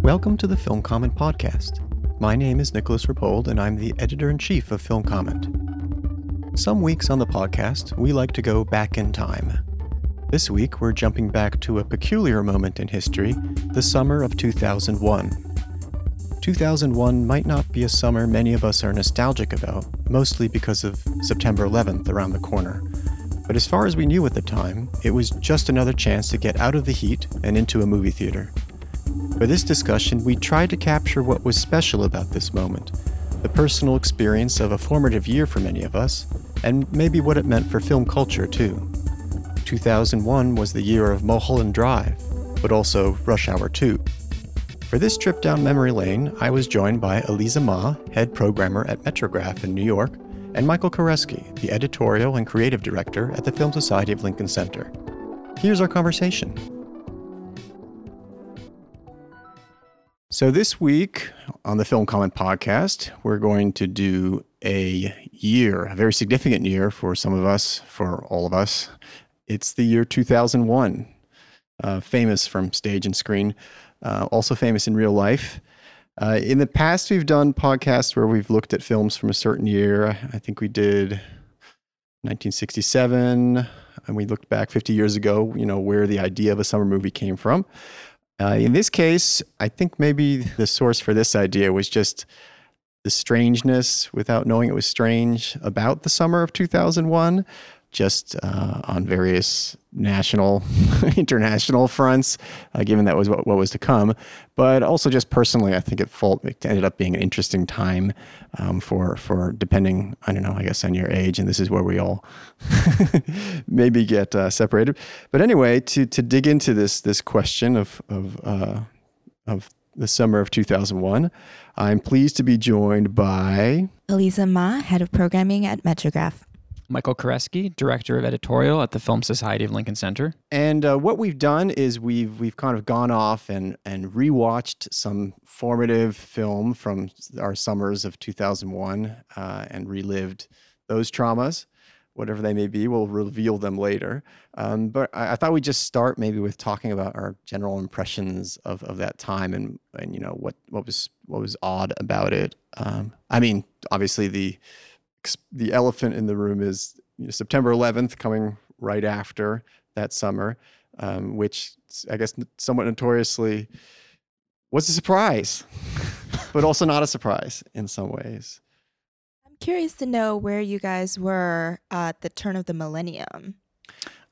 Welcome to the Film Comment Podcast. My name is Nicholas Rapold, and I'm the editor-in-chief of Film Comment. Some weeks on the podcast, we like to go back in time. This week, we're jumping back to a peculiar moment in history, the summer of 2001. 2001 might not be a summer many of us are nostalgic about, mostly because of September 11th around the corner. But as far as we knew at the time, it was just another chance to get out of the heat and into a movie theater. For this discussion, we tried to capture what was special about this moment, the personal experience of a formative year for many of us, and maybe what it meant for film culture too. 2001 was the year of Mulholland Drive, but also Rush Hour 2. For this trip down memory lane, I was joined by Aliza Ma, head programmer at Metrograph in New York, and Michael Koresky, the editorial and creative director at the Film Society of Lincoln Center. Here's our conversation. So this week on the Film Comment Podcast, we're going to do a year, a very significant year for some of us, for all of us. It's the year 2001, famous from stage and screen. Also famous in real life. In the past, we've done podcasts where we've looked at films from a certain year. I think we did 1967, and we looked back 50 years ago, you know, where the idea of a summer movie came from. In this case, I think maybe the source for this idea was just the strangeness, without knowing it was strange, about the summer of 2001, just on various national, international fronts, given that was what was to come. But also just personally, I think it ended up being an interesting time for depending, I don't know, I guess on your age, and this is where we all maybe get separated. But anyway, to dig into this question of the summer of 2001, I'm pleased to be joined by Aliza Ma, head of programming at Metrograph. Michael Koresky, Director of Editorial at the Film Society of Lincoln Center. And what we've done is we've kind of gone off and rewatched some formative film from our summers of 2001 and relived those traumas, whatever they may be. We'll reveal them later. But I thought we'd just start maybe with talking about our general impressions of that time and you know what was odd about it. I mean, obviously the elephant in the room is, you know, September 11th coming right after that summer, which I guess somewhat notoriously was a surprise, but also not a surprise in some ways. I'm curious to know where you guys were at the turn of the millennium.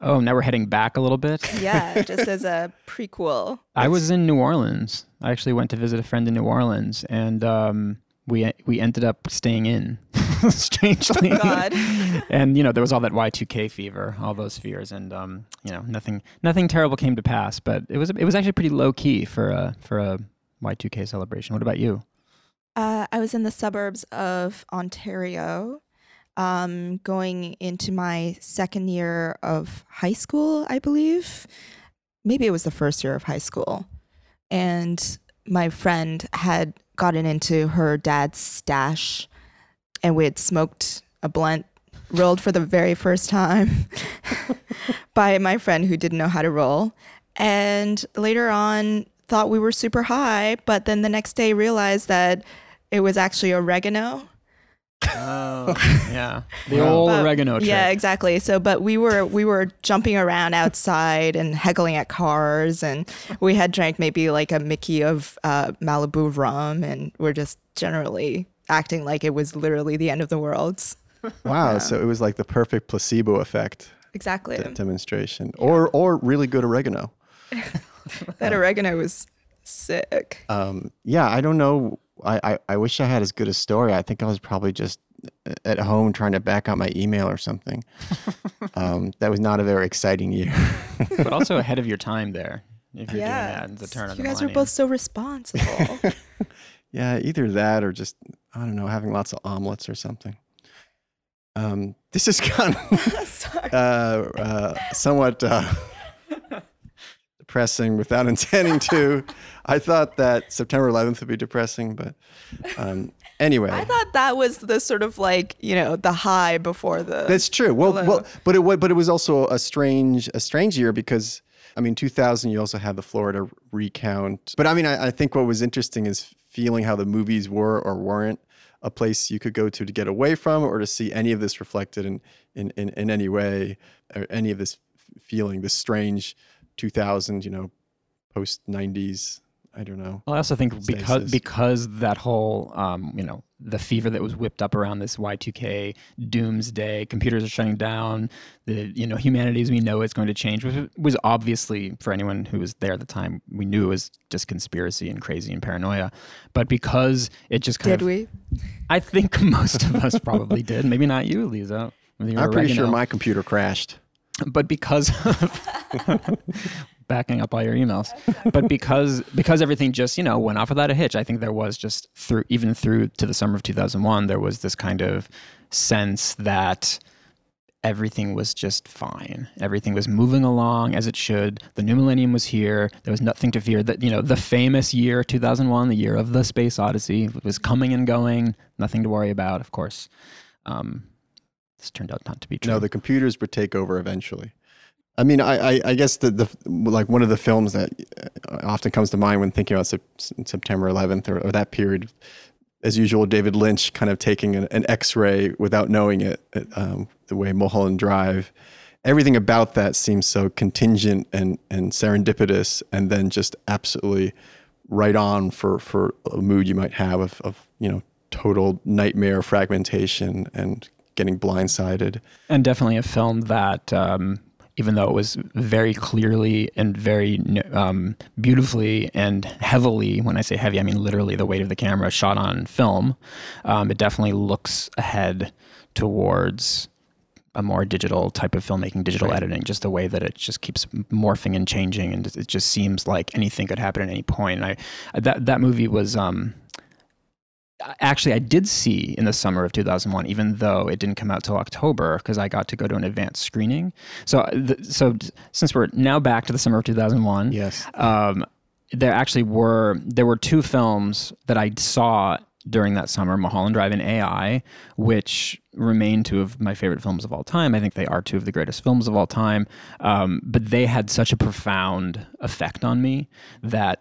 Oh, now we're heading back a little bit? Yeah, just as a prequel. I was in New Orleans. I actually went to visit a friend in New Orleans, and we ended up staying in. Strangely. Oh, God. And, you know, there was all that Y2K fever, all those fears, and, you know, nothing terrible came to pass, but it was actually pretty low key for a Y2K celebration. What about you? I was in the suburbs of Ontario, going into my second year of high school, I believe. Maybe it was the first year of high school. And my friend had gotten into her dad's stash, and we had smoked a blunt, rolled for the very first time by my friend who didn't know how to roll. And later on thought we were super high, but then the next day realized that it was actually oregano. Oh, yeah. The old oregano trick. Yeah, exactly. So, but we were jumping around outside and heckling at cars, and we had drank maybe like a Mickey of Malibu rum, and we're just generally acting like it was literally the end of the world. Wow. Yeah. So it was like the perfect placebo effect. Exactly. Demonstration. Yeah. Or really good oregano. That oregano was sick. Yeah, I don't know. I wish I had as good a story. I think I was probably just at home trying to back out my email or something. That was not a very exciting year. But also ahead of your time there. If you're doing that, the turn of the millennium. You guys were both so responsible. Yeah, either that or just, I don't know, having lots of omelets or something. This is kind of somewhat depressing without intending to. I thought that September 11th would be depressing, but Anyway, I thought that was the sort of like, you know, the high before the. That's true. Well, but it was also a strange year because, I mean, 2000, you also had the Florida recount. But I mean, I think what was interesting is feeling how the movies were or weren't a place you could go to get away from or to see any of this reflected in any way, or any of this feeling, this strange 2000, you know, post-90s, I don't know. Well, I also think because that whole, you know, the fever that was whipped up around this Y2K doomsday, computers are shutting down, the, you know, humanity as we know it's going to change, which was obviously, for anyone who was there at the time, we knew it was just conspiracy and crazy and paranoia. But because it just kind of... Did we? I think most of us probably did. Maybe not you, Aliza. I'm pretty sure my computer crashed. But because of... backing up all your emails, but because everything just, you know, went off without a hitch. I think there was just through to the summer of 2001, there was this kind of sense that everything was just fine. Everything was moving along as it should. The new millennium was here. There was nothing to fear. That, you know, the famous year 2001, the year of the Space Odyssey, was coming and going. Nothing to worry about, of course. This turned out not to be true. No, the computers would take over eventually. I mean, I guess the like one of the films that often comes to mind when thinking about September 11th or that period, as usual, David Lynch kind of taking an X-ray without knowing it, the way Mulholland Drive, everything about that seems so contingent and serendipitous, and then just absolutely right on for a mood you might have of you know, total nightmare fragmentation and getting blindsided. And definitely a film that... even though it was very clearly and very beautifully and heavily, when I say heavy, I mean literally the weight of the camera shot on film, it definitely looks ahead towards a more digital type of filmmaking, digital right. editing, just the way that it just keeps morphing and changing, and it just seems like anything could happen at any point. And that movie was... Actually, I did see in the summer of 2001, even though it didn't come out till October, because I got to go to an advanced screening. So since we're now back to the summer of 2001, yes, there were two films that I saw during that summer, Mulholland Drive and AI, which remain two of my favorite films of all time. I think they are two of the greatest films of all time. But they had such a profound effect on me that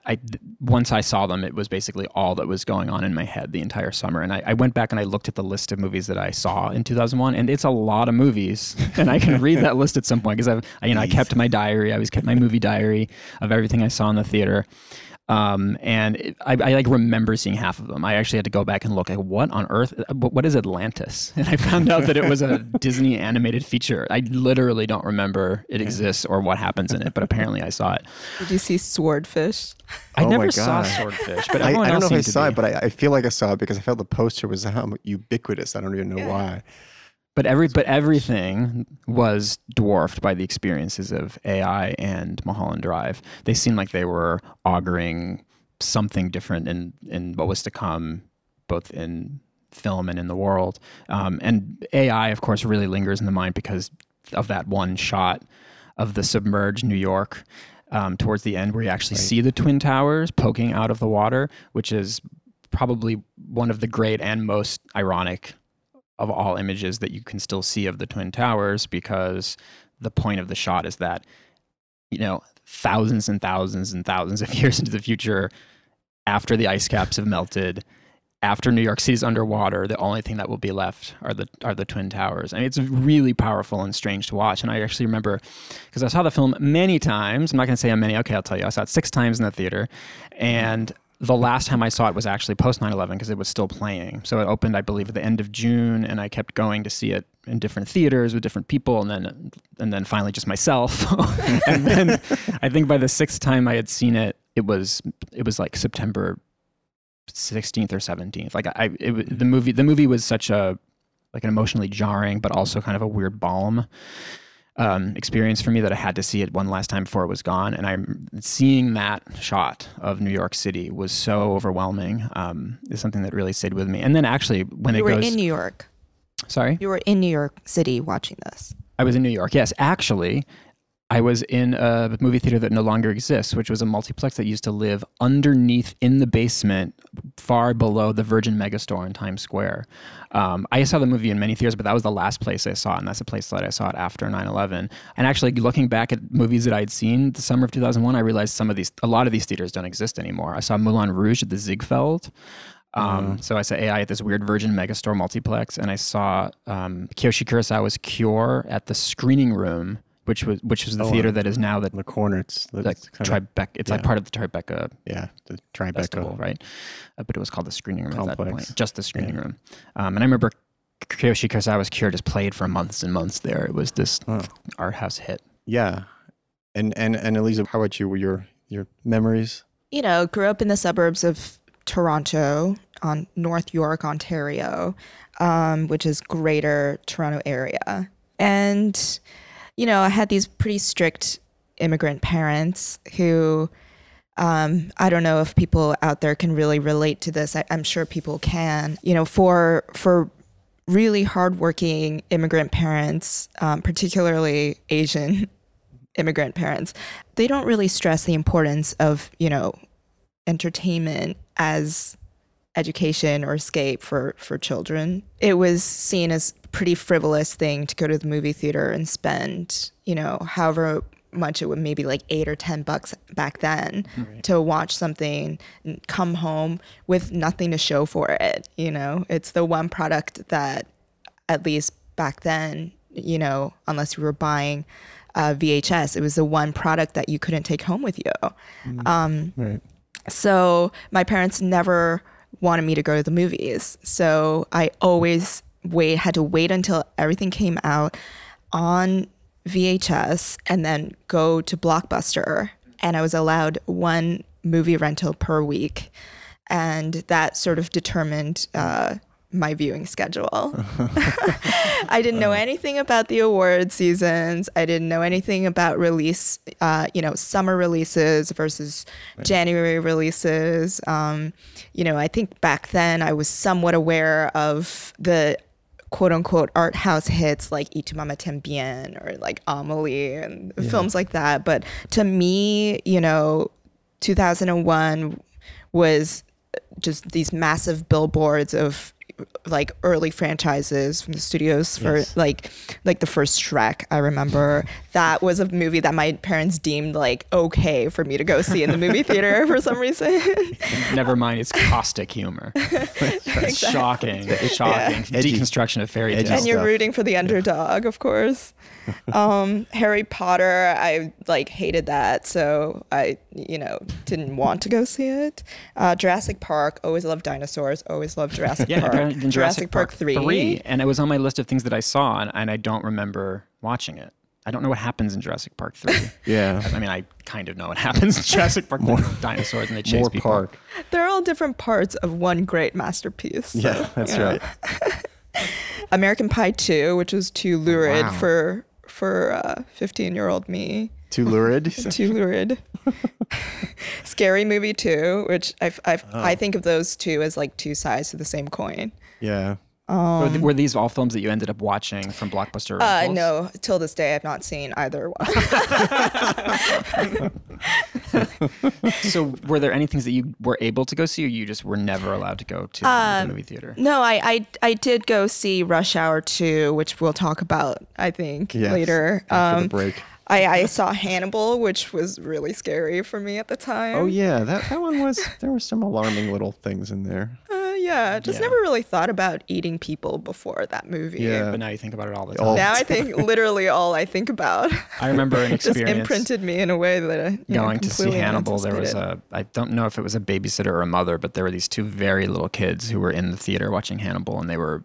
once I saw them, it was basically all that was going on in my head the entire summer. And I went back and I looked at the list of movies that I saw in 2001, and it's a lot of movies. And I can read that list at some point, because I kept my diary. I always kept my movie diary of everything I saw in the theater. And I remember seeing half of them. I actually had to go back and look at what on earth, what is Atlantis? And I found out that it was a Disney animated feature. I literally don't remember it exists or what happens in it, but apparently I saw it. Did you see Swordfish? I never saw Swordfish, but I don't know if I saw it, but I feel like I saw it because I felt the poster was ubiquitous. I don't even know why. But everything was dwarfed by the experiences of AI and Mulholland Drive. They seemed like they were auguring something different in what was to come, both in film and in the world. And AI, of course, really lingers in the mind because of that one shot of the submerged New York towards the end, where you actually see the Twin Towers poking out of the water, which is probably one of the great and most ironic of all images that you can still see of the Twin Towers, because the point of the shot is that, you know, thousands and thousands and thousands of years into the future, after the ice caps have melted, after New York City's underwater, the only thing that will be left are the Twin Towers. I mean, it's really powerful and strange to watch. And I actually remember, because I saw the film many times, I'm not going to say how many, okay, I'll tell you, I saw it 6 times in the theater, and the last time I saw it was actually post 9/11, because it was still playing. So it opened, I believe, at the end of June, and I kept going to see it in different theaters with different people, and then finally just myself. And then I think by the 6th time I had seen it, it was like September 16th or 17th. Like the movie was such a like an emotionally jarring, but also kind of a weird balm experience for me, that I had to see it one last time before it was gone. And I'm seeing that shot of New York City was so overwhelming. It's something that really stayed with me. And then actually when you were in New York. Sorry? You were in New York City watching this. I was in New York. Yes. Actually, I was in a movie theater that no longer exists, which was a multiplex that used to live underneath in the basement, far below the Virgin Megastore in Times Square. I saw the movie in many theaters, but that was the last place I saw it, and that's the place that I saw it after 9/11. And actually, looking back at movies that I had seen the summer of 2001, I realized a lot of these theaters don't exist anymore. I saw Moulin Rouge at the Ziegfeld. So I saw AI at this weird Virgin Megastore multiplex, and I saw Kiyoshi Kurosawa's Cure at the Screening Room, which was the theater that is now the corner. It's like Tribeca. It's like part of the Tribeca. Yeah, the Tribeca Festival, right? But it was called the Screening Room complex. At that point. Just the Screening Room. And I remember Kiyoshi Kurosawa's Cure just played for months and months there. It was this art house hit. Yeah, and Aliza, how about you? Were your memories? You know, grew up in the suburbs of Toronto, on North York, Ontario, which is Greater Toronto Area, and you know, I had these pretty strict immigrant parents who, I don't know if people out there can really relate to this. I'm sure people can. You know, for really hardworking immigrant parents, particularly Asian immigrant parents, they don't really stress the importance of, you know, entertainment as education or escape for children. It was seen as pretty frivolous thing to go to the movie theater and spend, you know, however much it would, maybe like $8 or $10 back then, right, to watch something and come home with nothing to show for it. You know, it's the one product that, at least back then, you know, unless you were buying VHS, it was the one product that you couldn't take home with you. Right. So my parents never wanted me to go to the movies. So I always had to wait until everything came out on VHS and then go to Blockbuster. And I was allowed one movie rental per week. And that sort of determined my viewing schedule. I didn't know anything about the award seasons. I didn't know anything about release, you know, summer releases versus January releases. You know, I think back then I was somewhat aware of the quote unquote art house hits like Y Tu Mamá También or like Amelie and films like that. But to me, you know, 2001 was just these massive billboards of like early franchises from the studios for like the first Shrek. I remember that was a movie that my parents deemed like okay for me to go see in the movie theater for some reason. Never mind, it's caustic humor. It's shocking. It's shocking. Yeah. Deconstruction of fairy tales. And you're rooting for the underdog, of course. Harry Potter, I like hated that, so I, you know, didn't want to go see it. Jurassic Park, always loved dinosaurs, always loved Jurassic Park. Jurassic Park 3. And it was on my list of things that I saw, and I don't remember watching it. I don't know what happens in Jurassic Park 3. I mean, I kind of know what happens in Jurassic Park. More dinosaurs and they chase people. They're all different parts of one great masterpiece. So, yeah, that's right. American Pie 2, which was too lurid for 15-year-old me. Too lurid? Too lurid. Scary Movie 2, which I think of those two as like two sides to the same coin. Yeah. Were these all films that you ended up watching from Blockbuster rentals? No, till this day I've not seen either one. So were there any things that you were able to go see or you just were never allowed to go to the movie theater? No, I did go see Rush Hour 2, which we'll talk about, I think, later. After the break. I saw Hannibal, which was really scary for me at the time. Oh yeah, that one was, there were some alarming little things in there. Yeah, just never really thought about eating people before that movie. Yeah, but now you think about it all the time. Now I think literally all I think about. I remember an experience. Just imprinted me in a way that I going to see Hannibal, there was I don't know if it was a babysitter or a mother, but there were these two very little kids who were in the theater watching Hannibal, and they were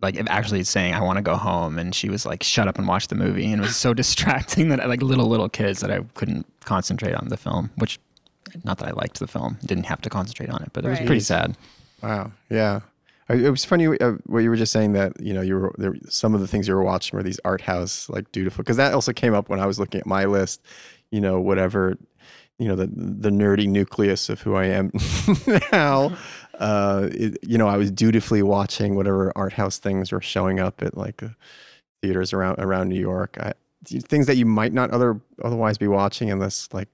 like actually saying, I want to go home. And she was like, shut up and watch the movie. And it was so distracting that I like little kids that I couldn't concentrate on the film, which not that I liked the film, didn't have to concentrate on it, but it was pretty sad. Wow. Yeah. It was funny what you were just saying that, you know, you were there, some of the things you were watching were these art house, like dutiful, because that also came up when I was looking at my list, you know, whatever, you know, the nerdy nucleus of who I am now, you know, I was dutifully watching whatever art house things were showing up at like theaters around New York. I, things that you might not otherwise be watching in this. Like,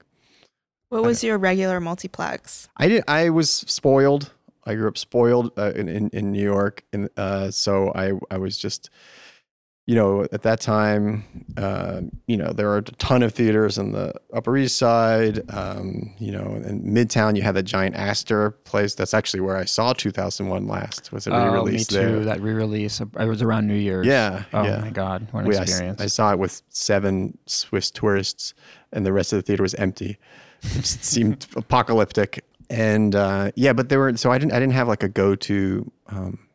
what was your regular multiplex? I was spoiled. I grew up spoiled in New York, and so I was just, you know, at that time, you know, there are a ton of theaters in the Upper East Side, you know, in Midtown, you had the giant Astor place. That's actually where I saw 2001 last. Was a re-release there. Oh, me too. That re-release. It was around New Year's. Yeah. Oh, yeah. My God. What an experience. I saw it with 7 Swiss tourists, and the rest of the theater was empty. It just seemed apocalyptic. And but there were, so I didn't have like a go-to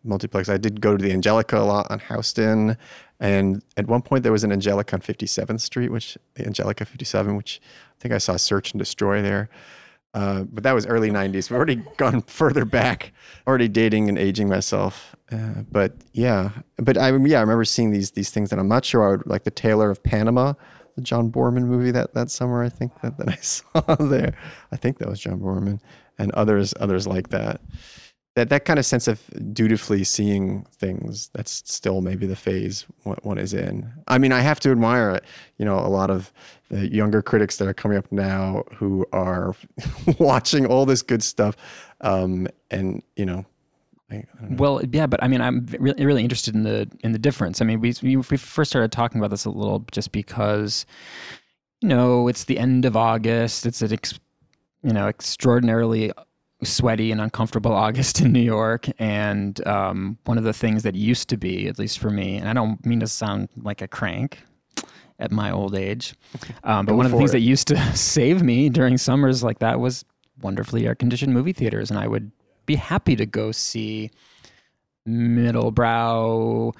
multiplex. I did go to the Angelica a lot on Houston. And at one point, there was an Angelica on 57th Street, which I think I saw Search and Destroy there. But that was early 90s. We've already gone further back, already dating and aging myself. I remember seeing these things that I'm not sure I would, like The Tailor of Panama, the John Borman movie that summer, I think, that I saw there. I think that was John Borman and others like that. That kind of sense of dutifully seeing things, that's still maybe the phase one is in. I mean, I have to admire it. You know, a lot of the younger critics that are coming up now who are watching all this good stuff. And, you know, I don't know. Well, yeah, but I mean, I'm really, really interested in the difference. I mean, we first started talking about this a little just because, you know, it's the end of August. It's an extraordinarily sweaty and uncomfortable August in New York, and one of the things that used to be, at least for me, and I don't mean to sound like a crank at my old age, but one of the things that used to save me during summers like that was wonderfully air-conditioned movie theaters, and I would be happy to go see middle-brow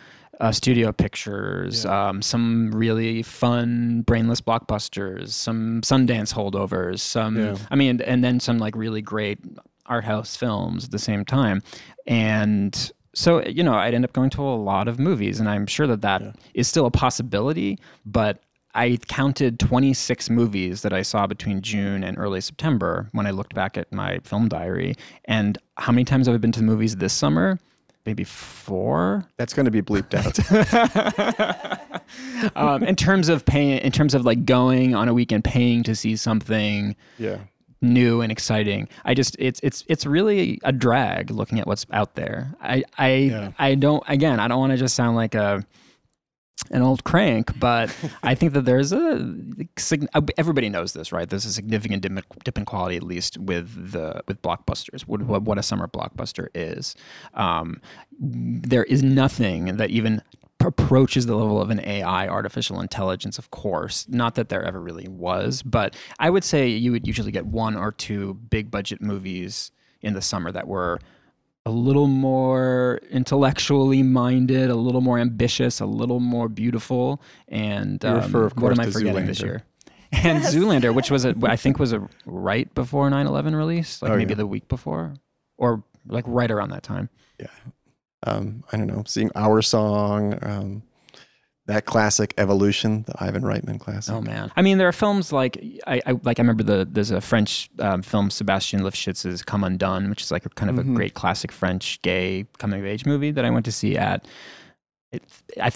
studio pictures, some really fun brainless blockbusters, some Sundance holdovers, I mean, and then some like really great art house films at the same time. And so, you know, I'd end up going to a lot of movies, and I'm sure that is still a possibility, but I counted 26 movies that I saw between June and early September when I looked back at my film diary. And how many times have I been to the movies this summer? Maybe 4. That's going to be bleeped out. In terms of like going on a weekend, paying to see something new and exciting. It's really a drag looking at what's out there. I don't want to just sound like an old crank, but I think that there's everybody knows this, right? There's a significant dip in quality, at least with blockbusters, what a summer blockbuster is. There is nothing that even approaches the level of an AI, artificial intelligence, of course. Not that there ever really was, but I would say you would usually get 1 or 2 big budget movies in the summer that were a little more intellectually minded, a little more ambitious, a little more beautiful, and what am I forgetting this year? And Zoolander, which was I think was right before 9/11 release, like the week before, or like right around that time. Yeah, I don't know. Seeing Our Song, that classic Evolution, the Ivan Reitman classic. Oh man, I mean, there are films like I remember there's a French film, Sebastian Lifschitz's Come Undone, which is like a great classic French gay coming of age movie that I went to see at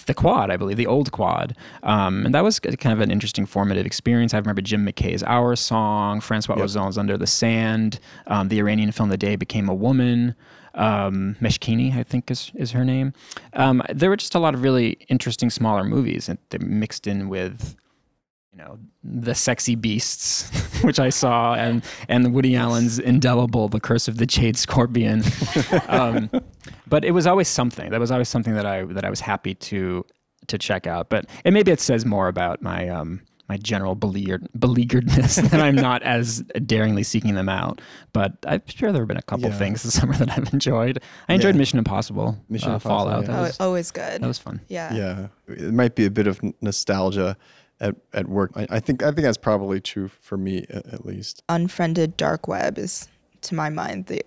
the Quad, I believe, the old Quad, and that was kind of an interesting formative experience. I remember Jim McKay's Our Song, Francois Ozon's Under the Sand, the Iranian film The Day Became a Woman, Meshkini, I think is her name. There were just a lot of really interesting smaller movies, and they're mixed in with, you know, The Sexy Beasts, which I saw, and Woody Allen's indelible The Curse of the Jade Scorpion. But it was always something. That was always something that I was happy to check out. But and maybe it says more about my my general beleagueredness that I'm not as daringly seeking them out. But I'm sure there have been a couple things this summer that I've enjoyed. I enjoyed Mission Impossible. Fallout. Yeah. That was always good. That was fun. Yeah. Yeah. It might be a bit of nostalgia at work. I think that's probably true for me, at least. Unfriended Dark Web is, to my mind, the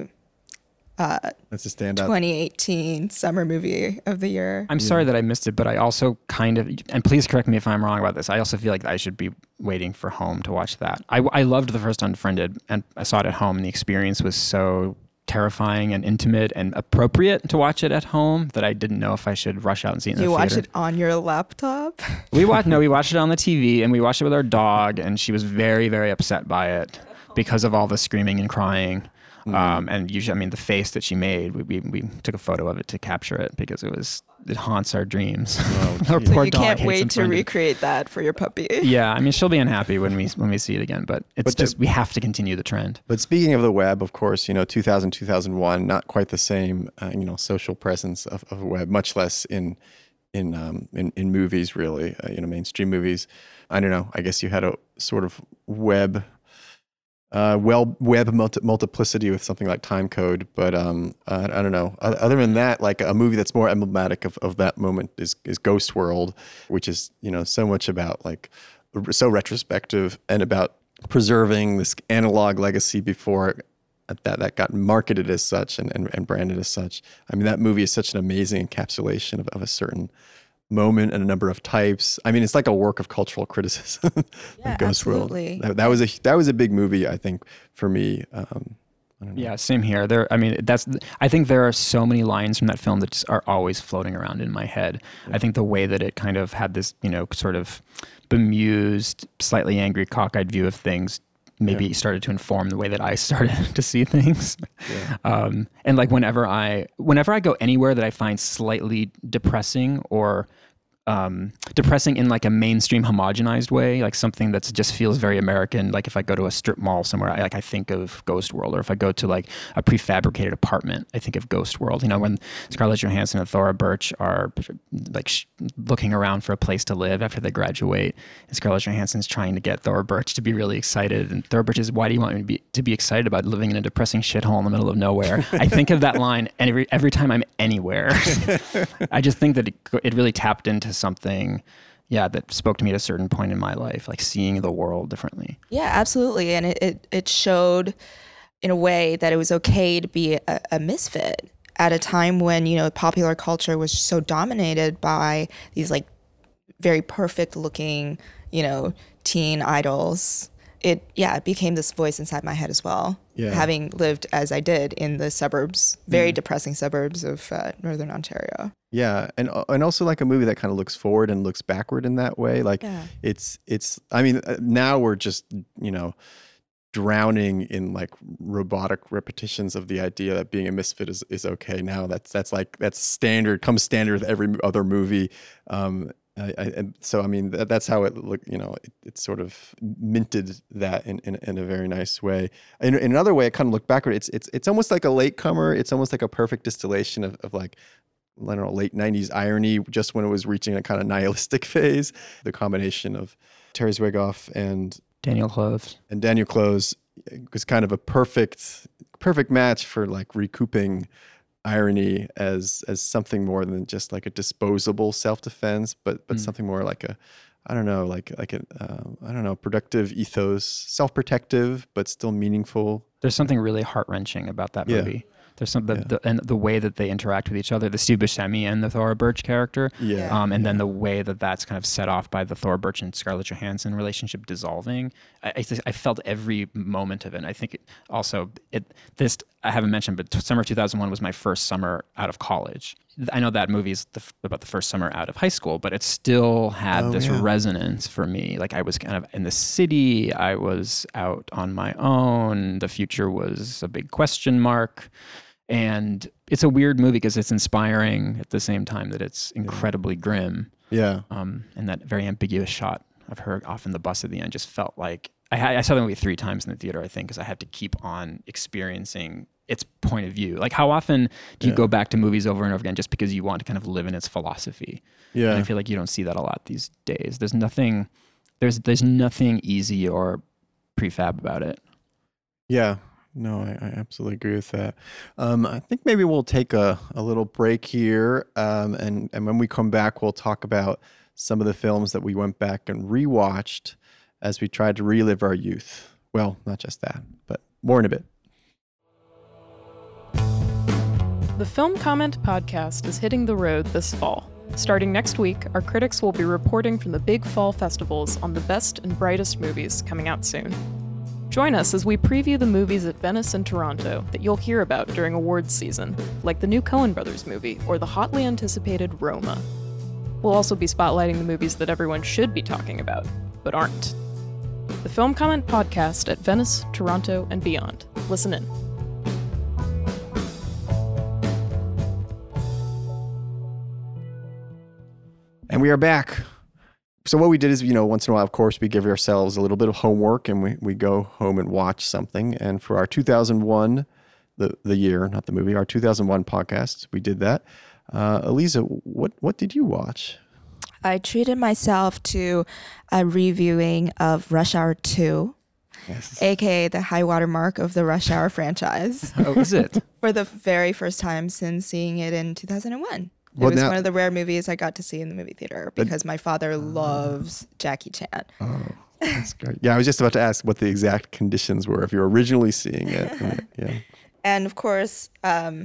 that's a standout 2018 summer movie of the year. I'm sorry that I missed it, but I also kind of, and please correct me if I'm wrong about this, I also feel like I should be waiting for home to watch that. I loved the first Unfriended, and I saw it at home, and the experience was so terrifying and intimate and appropriate to watch it at home that I didn't know if I should rush out and see it in the theater. You watched it on your laptop? We watched it on the TV, and we watched it with our dog, and she was very, very upset by it because of all the screaming and crying. Mm-hmm. And usually, I mean, the face that she made, we took a photo of it to capture it because it haunts our dreams. Oh, our poor dog can't wait to recreate that for your puppy. Yeah, I mean, she'll be unhappy when we see it again, but we have to continue the trend. But speaking of the web, of course, 2000, 2001, not quite the same, social presence of a web, much less in movies, really, mainstream movies. I don't know. I guess you had a sort of web. Web multiplicity with something like Time Code, but I don't know. Other than that, like a movie that's more emblematic of that moment is Ghost World, which is so much about like so retrospective and about preserving this analog legacy before that got marketed as such and branded as such. I mean, that movie is such an amazing encapsulation of a certain moment and a number of types. I mean, it's like a work of cultural criticism. Yeah, Ghost absolutely. World. That was a big movie, I think, for me. I don't know. Yeah, same here. I think there are so many lines from that film that just are always floating around in my head. Yeah. I think the way that it kind of had this, sort of bemused, slightly angry, cockeyed view of things maybe started to inform the way that I started to see things. Yeah. And like whenever I go anywhere that I find slightly depressing or depressing in like a mainstream homogenized way, like something that just feels very American. Like if I go to a strip mall somewhere, I think of Ghost World, or if I go to like a prefabricated apartment, I think of Ghost World. When Scarlett Johansson and Thora Birch are like looking around for a place to live after they graduate, and Scarlett Johansson's trying to get Thora Birch to be really excited, and Thora Birch is, "Why do you want me to be excited about living in a depressing shithole in the middle of nowhere?" I think of that line every time I'm anywhere. I just think that it really tapped into something that spoke to me at a certain point in my life, like seeing the world differently. Yeah, absolutely. And it showed in a way that it was okay to be a misfit at a time when popular culture was so dominated by these like very perfect looking teen idols. It became this voice inside my head as well. Yeah. Having lived as I did in the suburbs, very depressing suburbs of Northern Ontario. Yeah, and also like a movie that kind of looks forward and looks backward in that way. Like it's. I mean, now we're just drowning in like robotic repetitions of the idea that being a misfit is okay. Now that's standard. Comes standard with every other movie. That's how it looked, it sort of minted that in a very nice way. In another way, it kind of looked backward. It's almost like a latecomer. It's almost like a perfect distillation of like, I don't know, late 90s irony, just when it was reaching a kind of nihilistic phase. The combination of Terry Zwigoff and Daniel Clowes was kind of a perfect match for like recouping irony as something more than just like a disposable self-defense, but something more like a, I don't know, like a, I don't know, productive ethos, self-protective, but still meaningful. There's something really heart-wrenching about that movie. There's something, and the way that they interact with each other, the Steve Buscemi and the Thora Birch character, then the way that that's kind of set off by the Thora Birch and Scarlett Johansson relationship dissolving. I felt every moment of it. And I think I haven't mentioned, but summer of 2001 was my first summer out of college. I know that movie is about the first summer out of high school, but it still had resonance for me. Like I was kind of in the city, I was out on my own, the future was a big question mark. And it's a weird movie because it's inspiring at the same time that it's incredibly grim. Yeah. And that very ambiguous shot of her off in the bus at the end just felt like, I saw the movie 3 times in the theater, I think, because I had to keep on experiencing its point of view. Like how often do you go back to movies over and over again just because you want to kind of live in its philosophy? Yeah. And I feel like you don't see that a lot these days. There's nothing easy or prefab about it. Yeah. No, I absolutely agree with that. I think maybe we'll take a little break here. And when we come back, we'll talk about some of the films that we went back and rewatched as we tried to relive our youth. Well, not just that, but more in a bit. The Film Comment podcast is hitting the road this fall. Starting next week, our critics will be reporting from the big fall festivals on the best and brightest movies coming out soon. Join us as we preview the movies at Venice and Toronto that you'll hear about during awards season, like the new Coen Brothers movie or the hotly anticipated Roma. We'll also be spotlighting the movies that everyone should be talking about, but aren't. The Film Comment Podcast at Venice, Toronto, and beyond. Listen in. And we are back. So what we did is, you know, once in a while, of course, we give ourselves a little bit of homework and we go home and watch something. And for our 2001, the year, not the movie, our 2001 podcast, we did that. Aliza, what did you watch? I treated myself to a reviewing of Rush Hour 2, yes, a.k.a. the high water mark of the Rush Hour franchise. Oh, is it? For the very first time since seeing it in 2001. Well, it was one of the rare movies I got to see in the movie theater because my father loves Jackie Chan. Oh, that's great. Yeah, I was just about to ask what the exact conditions were if you were originally seeing it. Yeah. And of course, there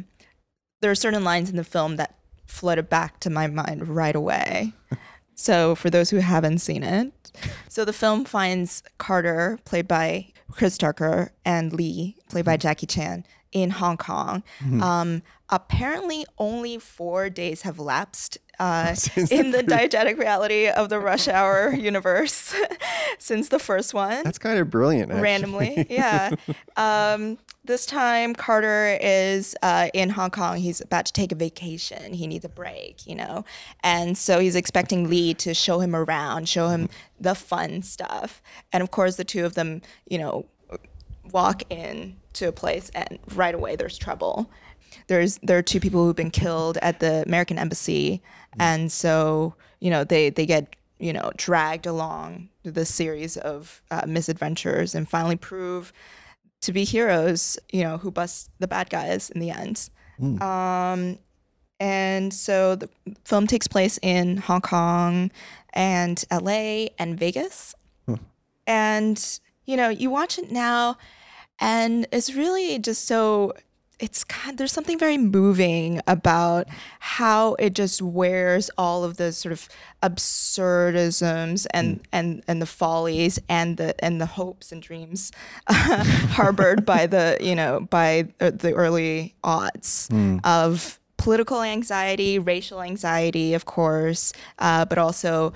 are certain lines in the film that flooded back to my mind right away. So for those who haven't seen it, so the film finds Carter, played by Chris Tucker, and Lee, played by Jackie Chan, in Hong Kong. Mm-hmm. Apparently only 4 days have elapsed in the diegetic reality of the Rush Hour universe since the first one. That's kind of brilliant, actually. Randomly, yeah. This time Carter is in Hong Kong. He's about to take a vacation. He needs a break, you know. And so he's expecting Lee to show him around, show him the fun stuff. And of course the two of them, you know, walk in to a place and right away there's trouble. There are two people who've been killed at the American embassy, and so, you know, they get, you know, dragged along the series of misadventures and finally prove to be heroes, you know, who bust the bad guys in the end. And so the film takes place in Hong Kong and LA and Vegas. And, you know, you watch it now and it's really just so... It's kind of, there's something very moving about how it just wears all of the sort of absurdisms and the follies and the hopes and dreams harbored by the, you know, by the early aughts of political anxiety, racial anxiety, of course, but also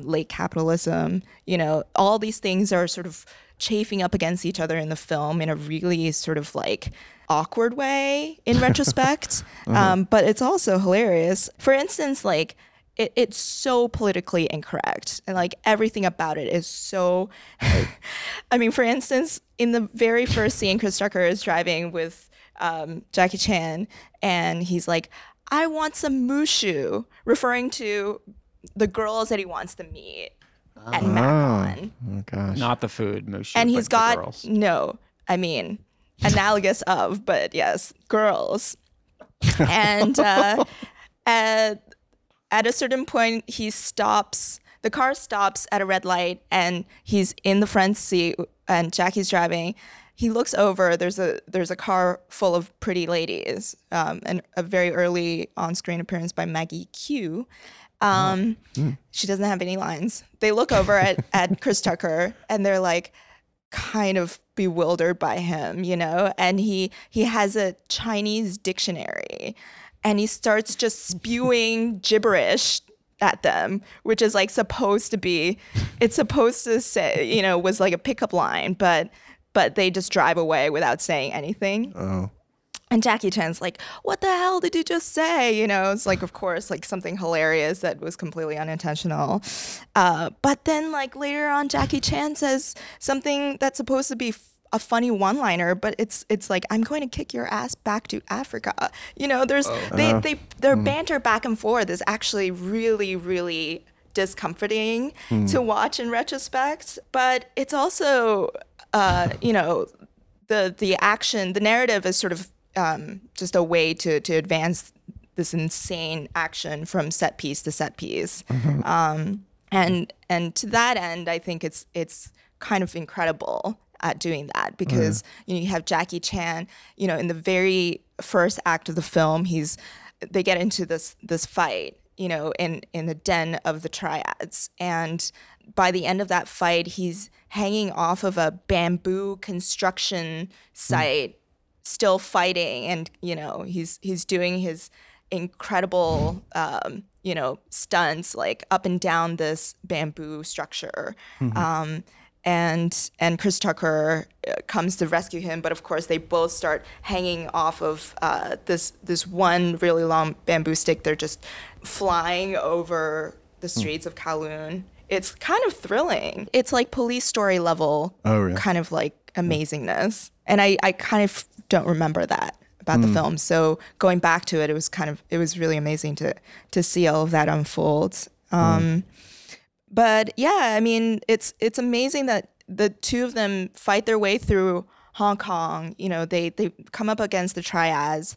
late capitalism. You know, all these things are sort of chafing up against each other in the film in a really sort of like awkward way in retrospect. But it's also hilarious. For instance, like it's so politically incorrect and like everything about it is so I mean, for instance, in the very first scene, Chris Tucker is driving with Jackie Chan and he's like, I want some mushu, referring to the girls that he wants to meet and map on. Oh gosh. Not the food, mushu. And he's got girls. No, I mean analogous of, but yes, girls. And at a certain point, the car stops at a red light and he's in the front seat and Jackie's driving. He looks over, there's a car full of pretty ladies, and a very early on-screen appearance by Maggie Q. She doesn't have any lines. They look over at Chris Tucker and they're like, kind of bewildered by him, you know, and he has a Chinese dictionary and he starts just spewing gibberish at them, which is like supposed to say, you know, was like a pickup line, but they just drive away without saying anything. Oh. And Jackie Chan's like, what the hell did you just say? You know, it's like, of course, like something hilarious that was completely unintentional. But then like later on, Jackie Chan says something that's supposed to be a funny one-liner, but it's like, I'm going to kick your ass back to Africa. You know, their banter back and forth is actually really, really discomforting to watch in retrospect. But it's also, you know, the action, the narrative is sort of, just a way to advance this insane action from set piece to set piece, and to that end, I think it's kind of incredible at doing that because you know, you have Jackie Chan, you know, in the very first act of the film, they get into this fight. you know, in the den of the triads. And by the end of that fight, he's hanging off of a bamboo construction site, still fighting. And, you know, he's doing his incredible, you know, stunts, like up and down this bamboo structure. Mm-hmm. And Chris Tucker comes to rescue him, but of course they both start hanging off of this one really long bamboo stick. They're just flying over the streets of Kowloon. It's kind of thrilling. It's like Police Story level, kind of like amazingness. And I kind of don't remember that about the film. So going back to it, it was really amazing to see all of that unfold. But yeah, I mean, it's amazing that the two of them fight their way through Hong Kong. You know, they come up against the triads.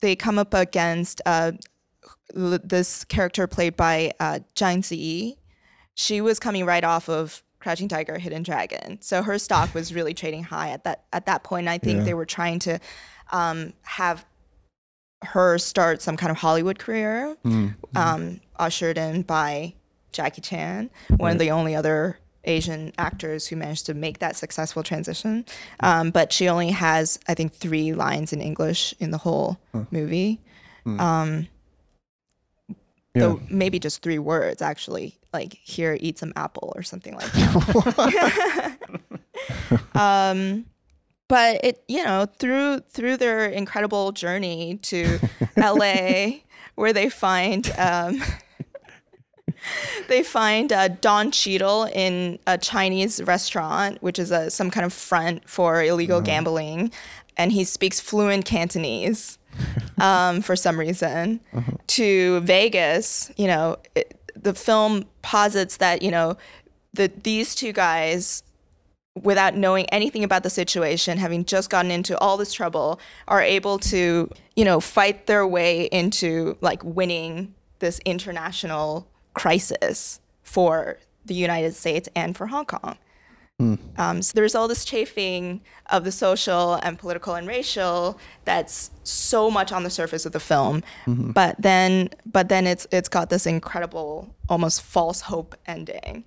They come up against this character played by Zhang Ziyi. She was coming right off of Crouching Tiger, Hidden Dragon. So her stock was really trading high at that point. And I think they were trying to have her start some kind of Hollywood career, ushered in by Jackie Chan, one of the only other Asian actors who managed to make that successful transition. But she only has, I think, 3 lines in English in the whole movie. Though maybe just 3 words, actually, like, here, eat some apple or something like that. But it, you know, through their incredible journey to LA, where they find Don Cheadle in a Chinese restaurant, which is some kind of front for illegal gambling, and he speaks fluent Cantonese for some reason. To Vegas, you know, the film posits that, you know, these two guys, without knowing anything about the situation, having just gotten into all this trouble, are able to, you know, fight their way into, like, winning this international crisis for the United States and for Hong Kong. So there's all this chafing of the social and political and racial that's so much on the surface of the film, but then it's got this incredible, almost false hope ending.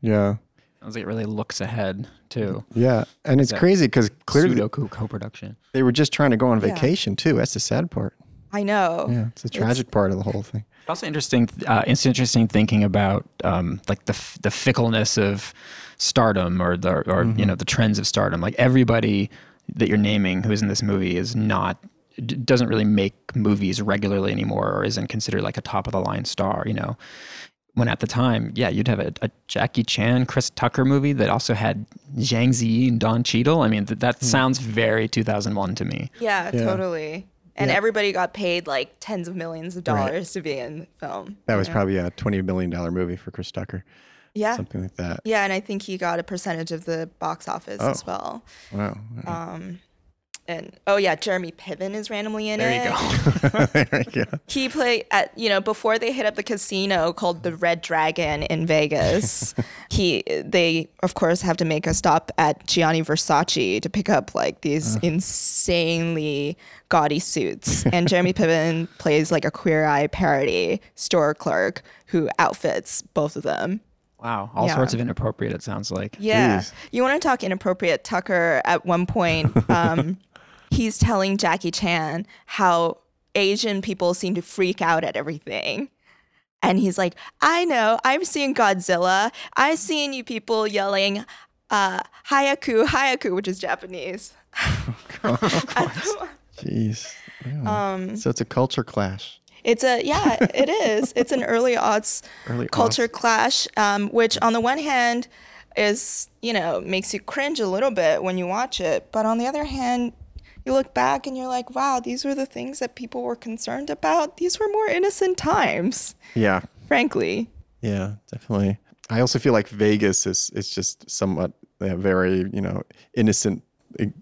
Yeah. Sounds like it really looks ahead, too. Yeah, and it's crazy because clearly... Sudoku co-production. They were just trying to go on vacation, too. That's the sad part. I know. Yeah, it's the tragic part of the whole thing. Also interesting, thinking about like the fickleness of stardom or you know, the trends of stardom. Like, everybody that you're naming who's in this movie is doesn't really make movies regularly anymore or isn't considered like a top-of-the-line star, you know. When at the time, you'd have a Jackie Chan, Chris Tucker movie that also had Zhang Ziyi and Don Cheadle. I mean, that sounds very 2001 to me. Yeah, totally. And everybody got paid like tens of millions of dollars to be in the film. That was probably a $20 million movie for Chris Tucker. Yeah. Something like that. Yeah, and I think he got a percentage of the box office as well. Wow. Jeremy Piven is randomly in it. There you go. He played at, you know, before they hit up the casino called the Red Dragon in Vegas. They of course have to make a stop at Gianni Versace to pick up like these insanely gaudy suits. And Jeremy Piven plays like a Queer Eye parody store clerk who outfits both of them. Wow, all sorts of inappropriate, it sounds like. Yeah, jeez. You want to talk inappropriate? Tucker at one point, he's telling Jackie Chan how Asian people seem to freak out at everything. And he's like, I know, I've seen Godzilla. I've seen you people yelling, hayaku, hayaku, which is Japanese. Oh, God. Jeez. Yeah. So it's a culture clash. It is. It's an early culture clash, which on the one hand is, you know, makes you cringe a little bit when you watch it. But on the other hand, you look back and you're like, wow, these were the things that people were concerned about. These were more innocent times. Yeah. Frankly. Yeah, definitely. I also feel like Vegas is just somewhat a very, you know, innocent,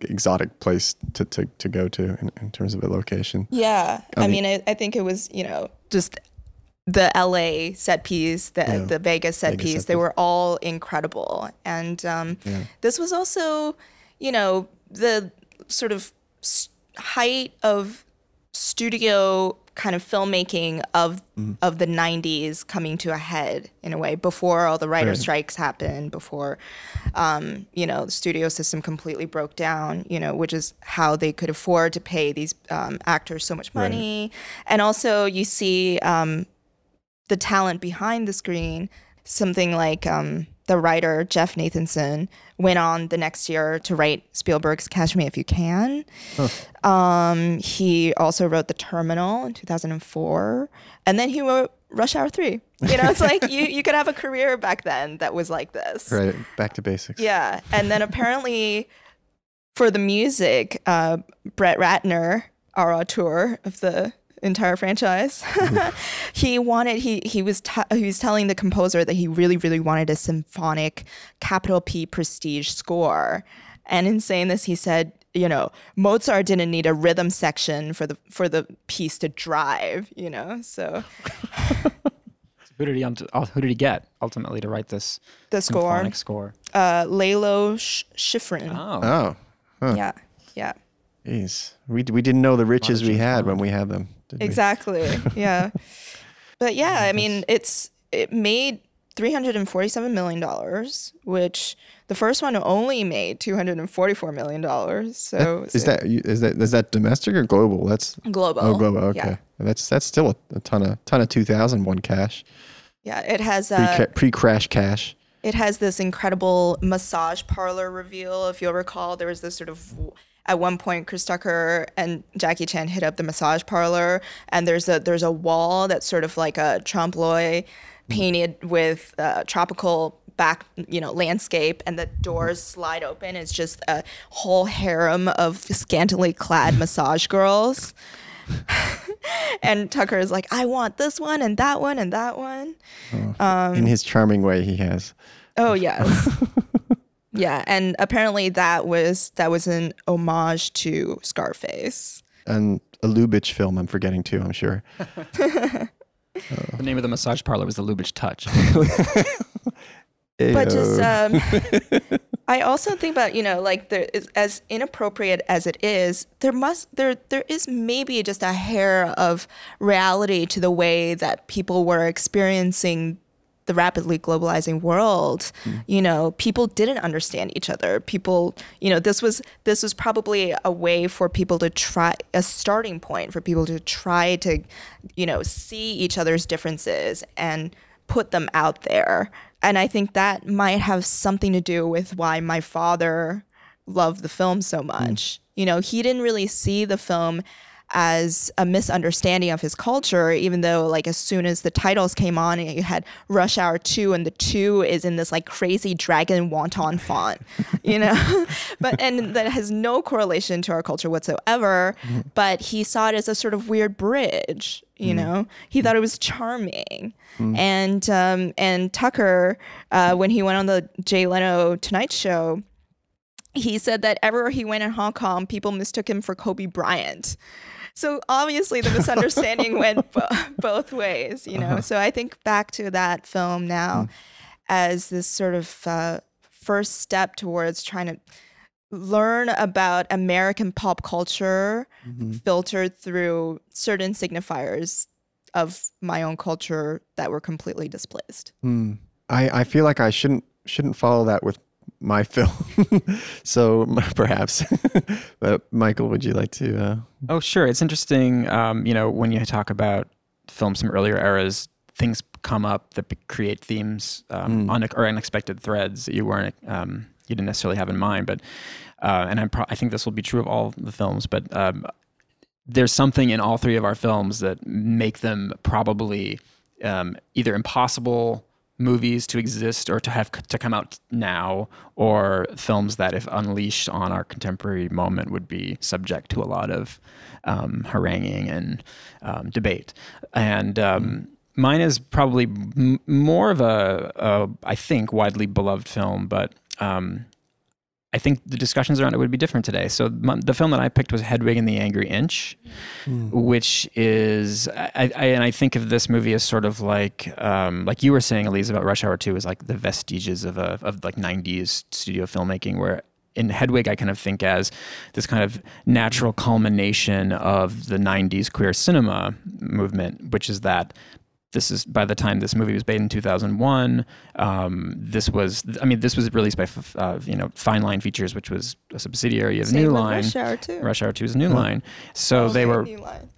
exotic place to go to in terms of a location. Yeah. I think it was, you know, just the LA set piece, the Vegas set piece, they were all incredible. And this was also, you know, the sort of height of studio kind of filmmaking of the 90s coming to a head in a way, before all the writer strikes happened, before the studio system completely broke down, which is how they could afford to pay these actors so much money. And also you see the talent behind the screen. Something like the writer Jeff Nathanson went on the next year to write Spielberg's Catch Me If You Can. He also wrote The Terminal in 2004. And then he wrote Rush Hour 3. It's like you could have a career back then that was like this. Right, back to basics. Yeah, and then apparently for the music, Brett Ratner, our auteur of the entire franchise, he was telling the composer that he really, really wanted a symphonic capital P prestige score, and in saying this he said, Mozart didn't need a rhythm section for the piece to drive, so who did he get ultimately to write the symphonic score? Lalo Schifrin. Yeah Jeez. We didn't know the riches we had when we had them. Exactly. Yeah. But yeah, I mean, it made $347 million, which the first one only made $244 million. So is that domestic or global? That's global. Oh, global. Okay. Yeah. That's still a ton of 2001 cash. Yeah, it has pre-crash cash. It has this incredible massage parlor reveal. If you'll recall, there was this sort of, at one point, Chris Tucker and Jackie Chan hit up the massage parlor, and there's a wall that's sort of like a trompe l'oeil painted with tropical back, landscape, and the doors slide open. It's just a whole harem of scantily clad massage girls. And Tucker is like, I want this one and that one and that one. In his charming way, he has. Oh, yes. Yeah, and apparently that was an homage to Scarface. And a Lubitsch film I'm forgetting too, I'm sure. The name of the massage parlor was the Lubitsch Touch. But just, I also think about, as inappropriate as it is, there is maybe just a hair of reality to the way that people were experiencing the rapidly globalizing world. People didn't understand each other. People, this was probably a way for people to try, a starting point for people to try to, see each other's differences and put them out there. And I think that might have something to do with why my father loved the film so much. He didn't really see the film as a misunderstanding of his culture, even though, as soon as the titles came on, you had Rush Hour 2, and the 2 is in this, crazy dragon wonton font, and that has no correlation to our culture whatsoever, but he saw it as a sort of weird bridge, He thought it was charming. And Tucker, when he went on the Jay Leno Tonight Show, he said that everywhere he went in Hong Kong, people mistook him for Kobe Bryant. So obviously the misunderstanding went both ways, So I think back to that film now as this sort of first step towards trying to learn about American pop culture filtered through certain signifiers of my own culture that were completely displaced. I feel like I shouldn't follow that with my film. So perhaps. But Michael, would you like to? Oh, sure. It's interesting. When you talk about films from earlier eras, things come up that create themes or unexpected threads that you didn't necessarily have in mind. But and I think this will be true of all the films. But there's something in all three of our films that make them probably either impossible movies to exist or to have to come out now, or films that, if unleashed on our contemporary moment, would be subject to a lot of haranguing and debate. And mine is probably more of a, I think, widely beloved film, but I think the discussions around it would be different today. So the film that I picked was Hedwig and the Angry Inch, which is, I think of this movie as sort of like you were saying, Aliza, about Rush Hour 2 is like the vestiges of 90s studio filmmaking, where in Hedwig, I kind of think as this kind of natural culmination of the 90s queer cinema movement, which is that this is, by the time this movie was made in 2001, this was released by, Fine Line Features, which was a subsidiary of New Line. Rush Hour 2. Rush Hour 2 is New Line. So they were... New Line.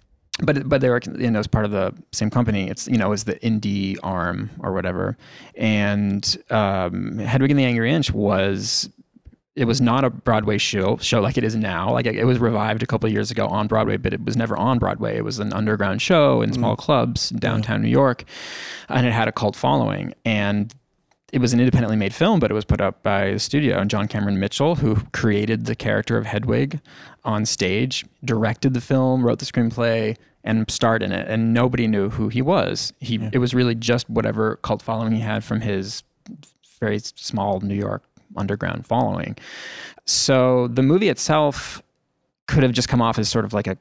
But they were, as part of the same company. It's, it's the indie arm or whatever. And Hedwig and the Angry Inch was... It was not a Broadway show like it is now. Like it was revived a couple of years ago on Broadway, but it was never on Broadway. It was an underground show in small clubs in downtown New York, and it had a cult following. And it was an independently made film, but it was put up by the studio. And John Cameron Mitchell, who created the character of Hedwig on stage, directed the film, wrote the screenplay, and starred in it. And nobody knew who he was. It was really just whatever cult following he had from his very small New York underground following. So the movie itself could have just come off as sort of like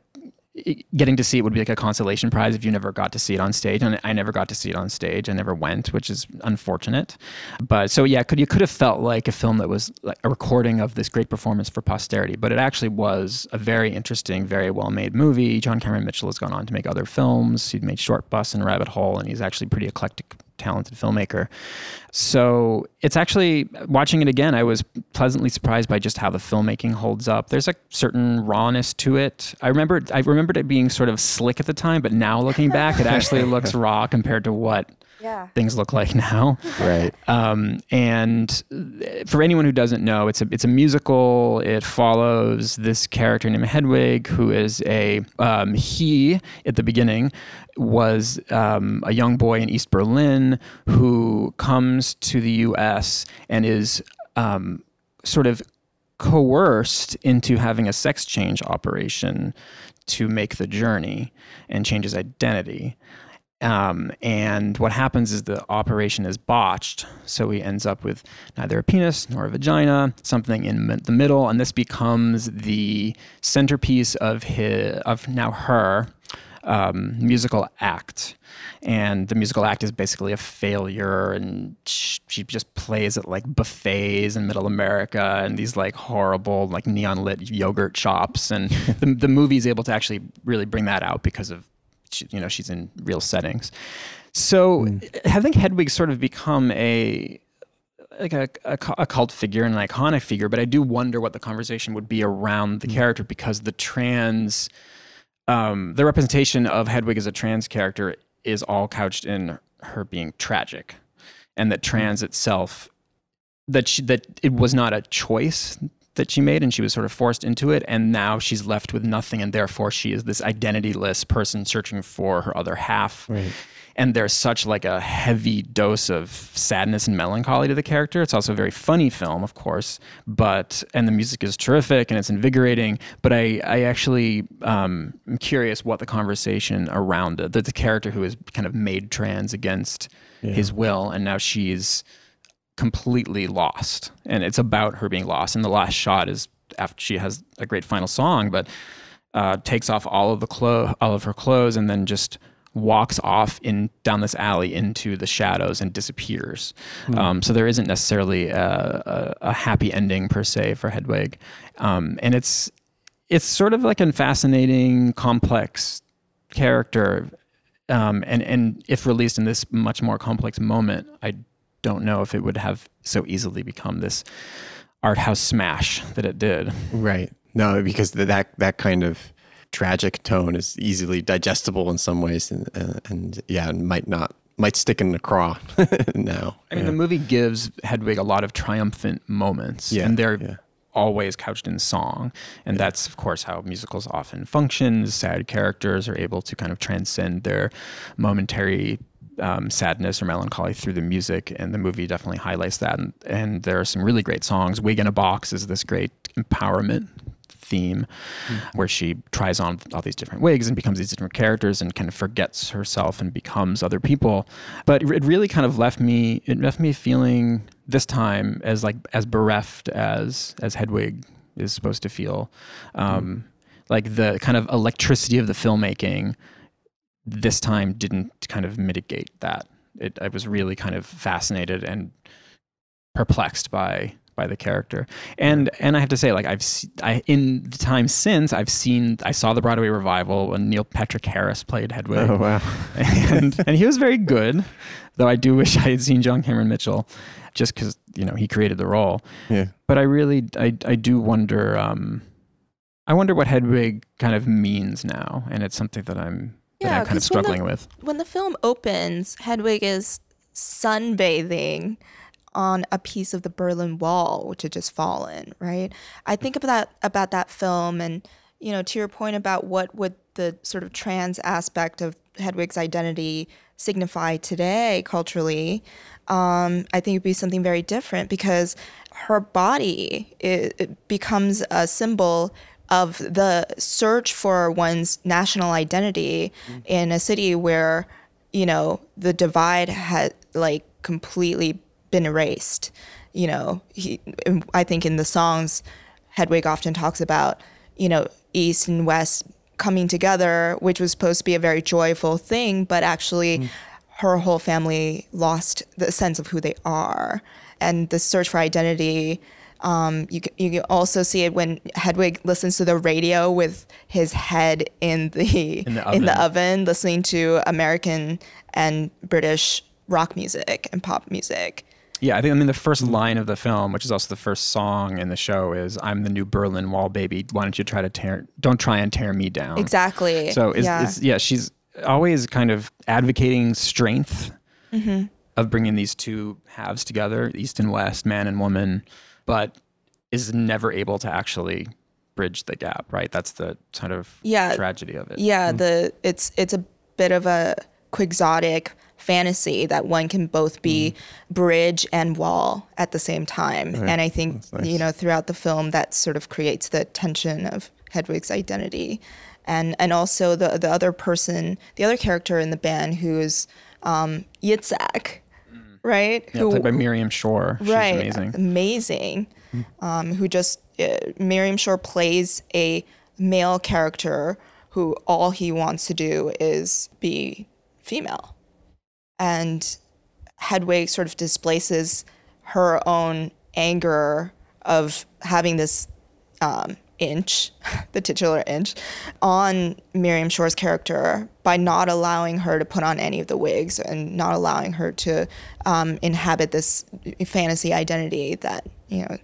getting to see it would be like a consolation prize if you never got to see it on stage. And I never got to see it on stage. I never went, which is unfortunate. But so yeah, you could have felt like a film that was like a recording of this great performance for posterity, but it actually was a very interesting, very well-made movie. John Cameron Mitchell has gone on to make other films. He'd made Short Bus and Rabbit Hole, and he's actually pretty eclectic, talented filmmaker. So it's actually, watching it again, I was pleasantly surprised by just how the filmmaking holds up. There's a certain rawness to it. I remembered it being sort of slick at the time, but now looking back, it actually looks raw compared to what things look like now. Right. And for anyone who doesn't know, it's a musical. It follows this character named Hedwig, who is he at the beginning was a young boy in East Berlin who comes to the U.S. and is sort of coerced into having a sex change operation to make the journey and change his identity. And what happens is the operation is botched, so he ends up with neither a penis nor a vagina, something in the middle, and this becomes the centerpiece of her musical act. And the musical act is basically a failure, and she just plays at like buffets in middle America and these like horrible like neon lit yogurt shops, and the movie's able to actually really bring that out because of she's in real settings. So I think Hedwig's sort of become a cult figure and an iconic figure, but I do wonder what the conversation would be around the character, because the representation of Hedwig as a trans character is all couched in her being tragic, and that trans itself, that it was not a choice that she made, and she was sort of forced into it, and now she's left with nothing, and therefore she is this identityless person searching for her other half. Right. And there's such like a heavy dose of sadness and melancholy to the character. It's also a very funny film, of course, and the music is terrific and it's invigorating, but I actually am curious what the conversation around it, that the character who is kind of made trans against his will, and now she's completely lost, and it's about her being lost. And the last shot is after she has a great final song, but takes off all of her clothes, and then just walks off down this alley into the shadows and disappears. So there isn't necessarily a happy ending per se for Hedwig, and it's sort of like a fascinating, complex character, and if released in this much more complex moment, I don't know if it would have so easily become this art house smash that it did. Right. No, because that kind of tragic tone is easily digestible in some ways, and might stick in the craw now. I mean, the movie gives Hedwig a lot of triumphant moments, and they're always couched in song, and that's of course how musicals often function. Sad characters are able to kind of transcend their momentary sadness or melancholy through the music, and the movie definitely highlights that. And there are some really great songs. Wig in a Box is this great empowerment theme where she tries on all these different wigs and becomes these different characters and kind of forgets herself and becomes other people. But it really kind of left me feeling this time as bereft as Hedwig is supposed to feel. Like the kind of electricity of the filmmaking this time didn't kind of mitigate that. I was really kind of fascinated and perplexed by by the character. And I have to say, like, in the time since, I saw the Broadway revival when Neil Patrick Harris played Hedwig. Oh, wow. and he was very good, though I do wish I had seen John Cameron Mitchell, just because, you know, he created the role. Yeah. But I do wonder, I wonder what Hedwig kind of means now. And it's something that I'm kind of struggling with. When the film opens, Hedwig is sunbathing on a piece of the Berlin Wall, which had just fallen, right? I think about that film and, you know, to your point about what would the sort of trans aspect of Hedwig's identity signify today culturally, I think it'd be something very different because her body it becomes a symbol of the search for one's national identity in a city where, you know, the divide had like completely been erased. You know, I think in the songs, Hedwig often talks about, you know, East and West coming together, which was supposed to be a very joyful thing, but actually her whole family lost the sense of who they are. And the search for identity, you also see it when Hedwig listens to the radio with his head in the oven, listening to American and British rock music and pop music. Yeah, I mean the first line of the film, which is also the first song in the show, is "I'm the new Berlin Wall, baby. Why don't you don't try and tear me down?" Exactly. So she's always kind of advocating strength of bringing these two halves together, East and West, man and woman, but is never able to actually bridge the gap. Right? That's the kind of tragedy of it. Yeah, it's a bit of a quixotic fantasy that one can both be bridge and wall at the same time. Right. And I think, you know, throughout the film that sort of creates the tension of Hedwig's identity. And also the other person, the other character in the band who is Yitzhak, right? Yeah, played by Miriam Shore. Right. She's amazing. Who just, Miriam Shore plays a male character who all he wants to do is be female. And Hedwig sort of displaces her own anger of having this the titular inch, on Miriam Shore's character by not allowing her to put on any of the wigs and not allowing her to inhabit this fantasy identity that, you know,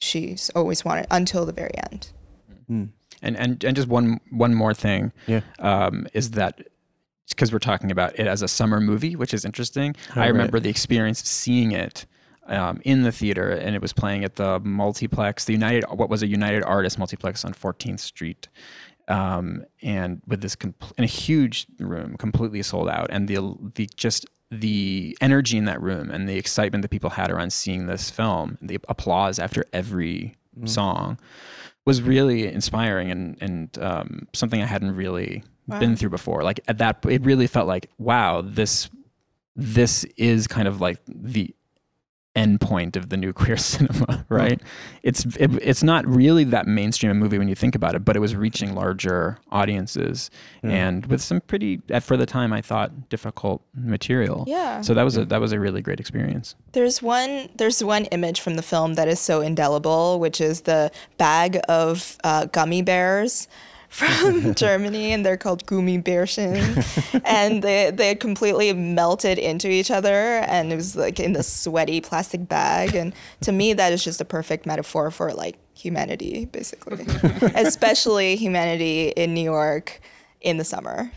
she's always wanted until the very end. Mm. And just one more thing is that, because we're talking about it as a summer movie, which is interesting. Oh, I remember the experience of seeing it in the theater, and it was playing at the multiplex, United Artists multiplex on 14th Street, and with this in a huge room, completely sold out, and the energy in that room and the excitement that people had around seeing this film, the applause after every song, was really inspiring and something I hadn't really been through before. Like at that, it really felt like, wow, this is kind of like the end point of the new queer cinema, right? It's not really that mainstream a movie when you think about it, but it was reaching larger audiences and with some pretty, for the time I thought, difficult material. Yeah. So that was a really great experience. There's one image from the film that is so indelible, which is the bag of gummy bears from Germany, and they're called Gummibärchen, and they had completely melted into each other, and it was like in this sweaty plastic bag. And to me, that is just a perfect metaphor for like humanity, basically, especially humanity in New York in the summer.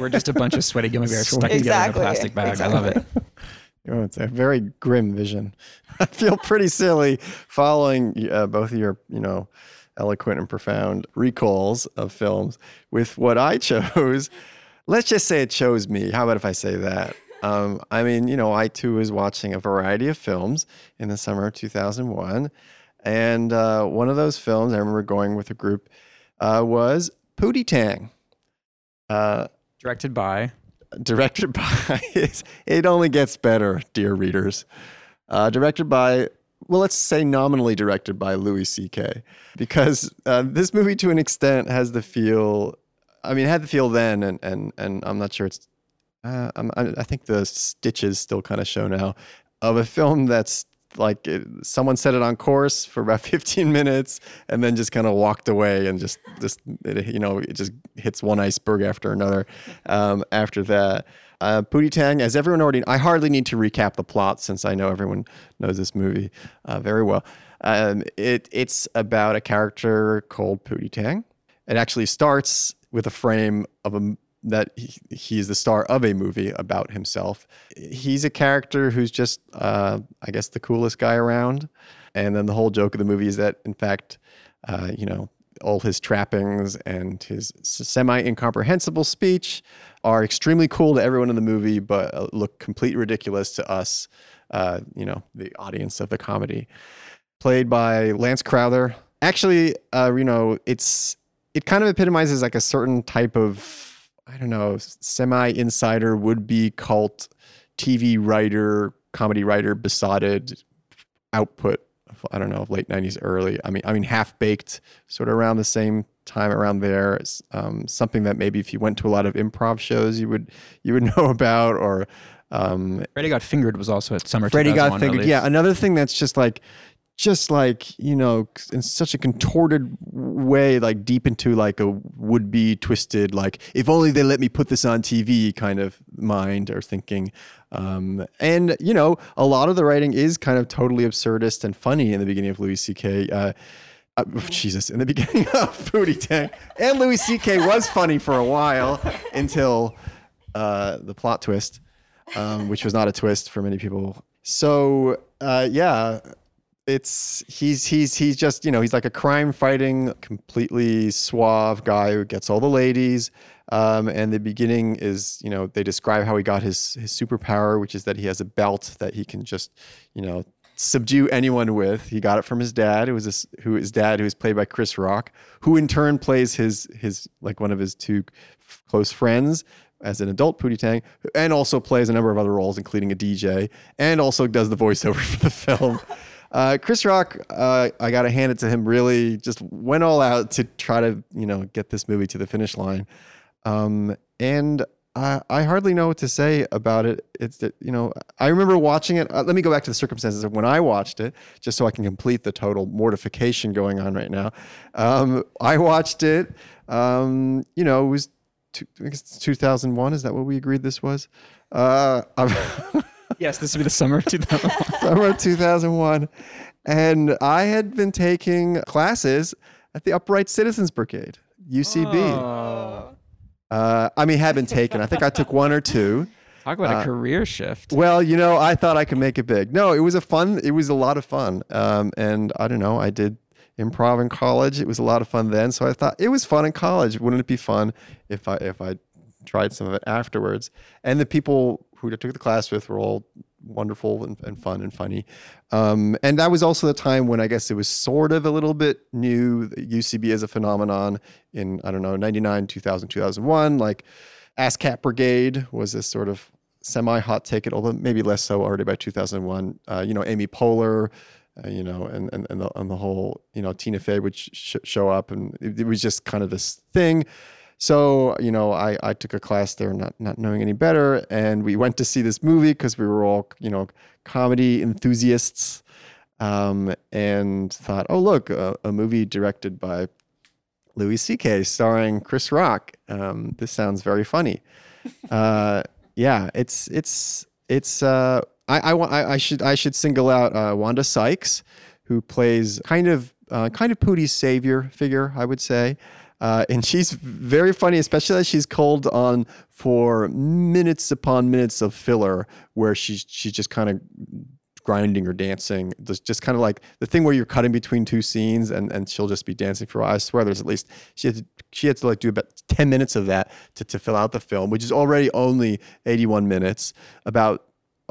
We're just a bunch of sweaty gummy bears stuck together in a plastic bag. Exactly. I love it. Oh, it's a very grim vision. I feel pretty silly following both of your, you know, eloquent and profound recalls of films with what I chose. Let's just say it chose me. How about if I say that? I mean, you know, I too was watching a variety of films in the summer of 2001. And one of those films I remember going with a group was Pootie Tang. Directed by, it only gets better, dear readers. Let's say nominally directed by Louis C.K. because this movie, to an extent, had the feel then, and I'm not sure it's... I think the stitches still kind of show now of a film that's like someone set it on course for about 15 minutes and then just kind of walked away, and it just hits one iceberg after another after that. Pootie Tang, as everyone already, I hardly need to recap the plot since I know everyone knows this movie very well. It's about a character called Pootie Tang. It actually starts with a frame of that he is the star of a movie about himself. He's a character who's just, I guess, the coolest guy around. And then the whole joke of the movie is that, in fact, all his trappings and his semi-incomprehensible speech are extremely cool to everyone in the movie, but look completely ridiculous to us, the audience of the comedy. Played by Lance Crowther. Actually, it kind of epitomizes like a certain type of, I don't know, semi-insider, would-be cult TV writer, comedy writer, besotted output of, I don't know, late 90s, early. I mean, Half-Baked, sort of around the same time around there. Something that maybe if you went to a lot of improv shows, you would know about, or... Freddy Got Fingered was also at Summer 2001. Freddy Got Fingered, yeah. Another thing that's just like in such a contorted way, like deep into like a would-be twisted, like if only they let me put this on TV kind of mind or thinking. And a lot of the writing is kind of totally absurdist and funny in the beginning of Louis C.K. In the beginning of Pootie Tang. And Louis C.K. was funny for a while until the plot twist, which was not a twist for many people. So, yeah... He's just, he's like a crime fighting, completely suave guy who gets all the ladies. And the beginning is, they describe how he got his superpower, which is that he has a belt that he can just, subdue anyone with. He got it from his dad, who is played by Chris Rock, who in turn plays his like one of his two close friends as an adult Pootie Tang, and also plays a number of other roles, including a DJ, and also does the voiceover for the film. Chris Rock, I gotta hand it to him, really just went all out to try to, get this movie to the finish line. And I hardly know what to say about it. It's that, I remember watching it. Let me go back to the circumstances of when I watched it, just so I can complete the total mortification going on right now. I watched it, it was, I guess it's 2001. Is that what we agreed this was? Yes, this would be the summer of 2001. Summer of 2001. And I had been taking classes at the Upright Citizens Brigade, UCB. Oh. Had been taken. I think I took one or two. Talk about a career shift. Well, I thought I could make it big. No, it was a lot of fun. And I don't know, I did improv in college. It was a lot of fun then. So I thought it was fun in college. Wouldn't it be fun if I tried some of it afterwards? And the people who I took the class with were all wonderful and fun and funny. And that was also the time when I guess it was sort of a little bit new, UCB as a phenomenon in, I don't know, 99, 2000, 2001. Like ASCAP Brigade was this sort of semi-hot ticket, although maybe less so already by 2001. Amy Poehler, and the whole, Tina Fey would show up, and it was just kind of this thing. So, I took a class there not knowing any better, and we went to see this movie because we were all, comedy enthusiasts, and thought, oh, look, a movie directed by Louis C.K. starring Chris Rock. This sounds very funny. Yeah, I should single out Wanda Sykes, who plays kind of Pootie's savior figure, I would say. And she's very funny, especially as she's called on for minutes upon minutes of filler where she's just kind of grinding or dancing. There's just kind of like the thing where you're cutting between two scenes and she'll just be dancing for a while. I swear there's at least, she had to like do about 10 minutes of that to fill out the film, which is already only 81 minutes. About,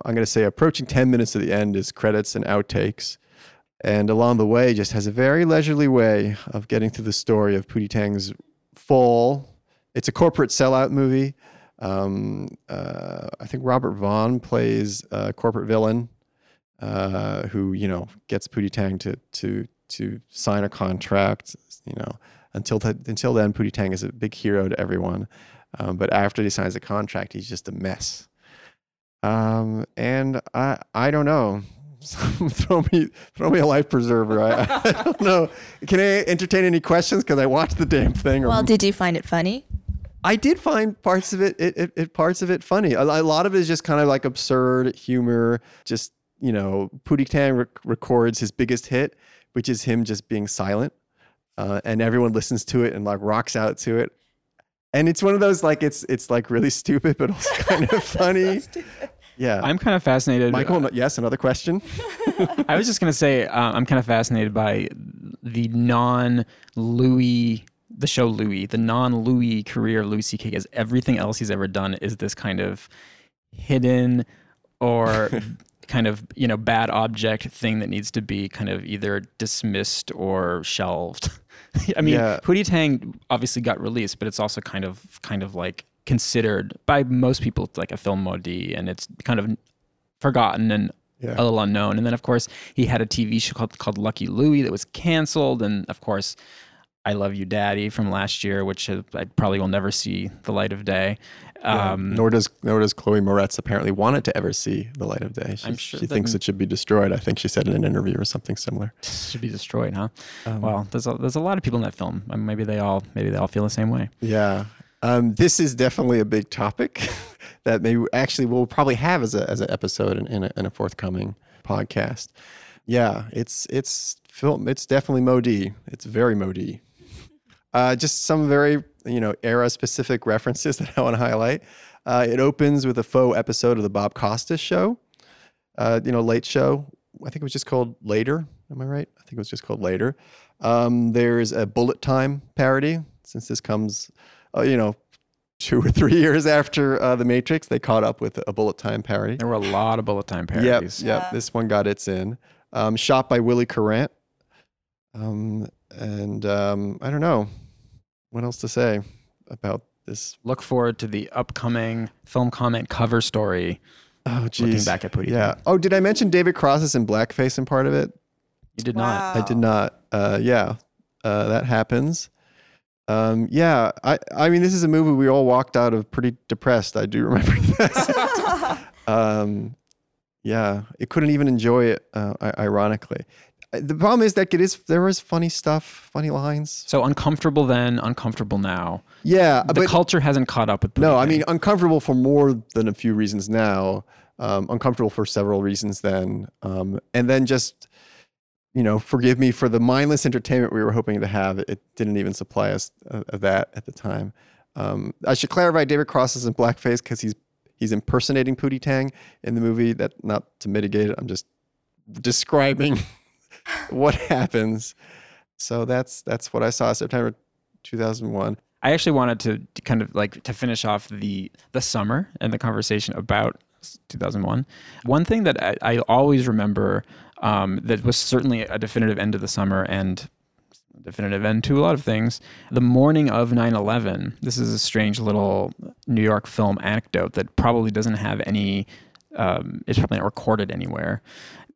I'm going to say, approaching 10 minutes at the end is credits and outtakes. And along the way, just has a very leisurely way of getting through the story of Pootie Tang's fall. It's a corporate sellout movie. I think Robert Vaughn plays a corporate villain who, gets Pootie Tang to sign a contract. Until then, Pootie Tang is a big hero to everyone. But after he signs the contract, he's just a mess. And I don't know. throw me a life preserver. I don't know. Can I entertain any questions? Because I watched the damn thing. Well, did you find it funny? I did find parts of it funny. A lot of it is just kind of like absurd humor. Just, you know, Pootie Tang records his biggest hit, which is him just being silent, and everyone listens to it and like rocks out to it. And it's one of those like it's like really stupid, but also kind of funny. So yeah, I'm kind of fascinated. Michael, yes, another question. I was just gonna say I'm kind of fascinated by the non-Louis career Louis C.K. has. Everything else he's ever done is this kind of hidden or kind of, you know, bad object thing that needs to be kind of either dismissed or shelved. I mean, yeah. Pootie Tang obviously got released, but it's also kind of like considered by most people like a film maudit, and it's kind of forgotten and a little unknown. And then of course he had a TV show called Lucky Louie that was canceled, and of course I Love You, Daddy from last year, which I probably will never see the light of day. Yeah. Nor does Chloe Moretz apparently want it to ever see the light of day. She thinks it should be destroyed. I think she said in an interview or something similar. Should be destroyed, huh? Well, there's a lot of people in that film. I mean, maybe they all feel the same way. Yeah. This is definitely a big topic that maybe actually we'll probably have as an episode in a forthcoming podcast. Yeah, it's film. It's definitely Maudit. It's very Maudit. Just some very, era-specific references that I want to highlight. It opens with a faux episode of the Bob Costas show, late show. I think it was just called Later. Am I right? I think it was just called Later. There's a Bullet Time parody. Since this comes, 2 or 3 years after The Matrix, they caught up with a Bullet Time parody. There were a lot of Bullet Time parodies. Yep. This one got its in. Shot by Willie Courant. I don't know what else to say about this. Look forward to the upcoming Film Comment cover story. Oh, geez. Looking back at Pootie. Yeah. Oh, did I mention David Cross is in blackface in part of it? You did not. I did not. That happens. I mean, this is a movie we all walked out of pretty depressed. I do remember that. Yeah, it couldn't even enjoy it, ironically. The problem is that there was funny stuff, funny lines. So uncomfortable then, uncomfortable now. Yeah. The culture hasn't caught up with Pootie. No, I mean, uncomfortable for more than a few reasons now, uncomfortable for several reasons then, and then just, forgive me for the mindless entertainment we were hoping to have. It didn't even supply us that at the time. I should clarify David Cross is in blackface because He's impersonating Pootie Tang in the movie. That, not to mitigate it, I'm just describing what happens. So that's what I saw September 2001. I actually wanted to kind of like to finish off the summer and the conversation about 2001. One thing that I always remember that was certainly a definitive end to the summer and definitive end to a lot of things. The morning of 9/11, this is a strange little New York film anecdote that probably doesn't have any, it's probably not recorded anywhere.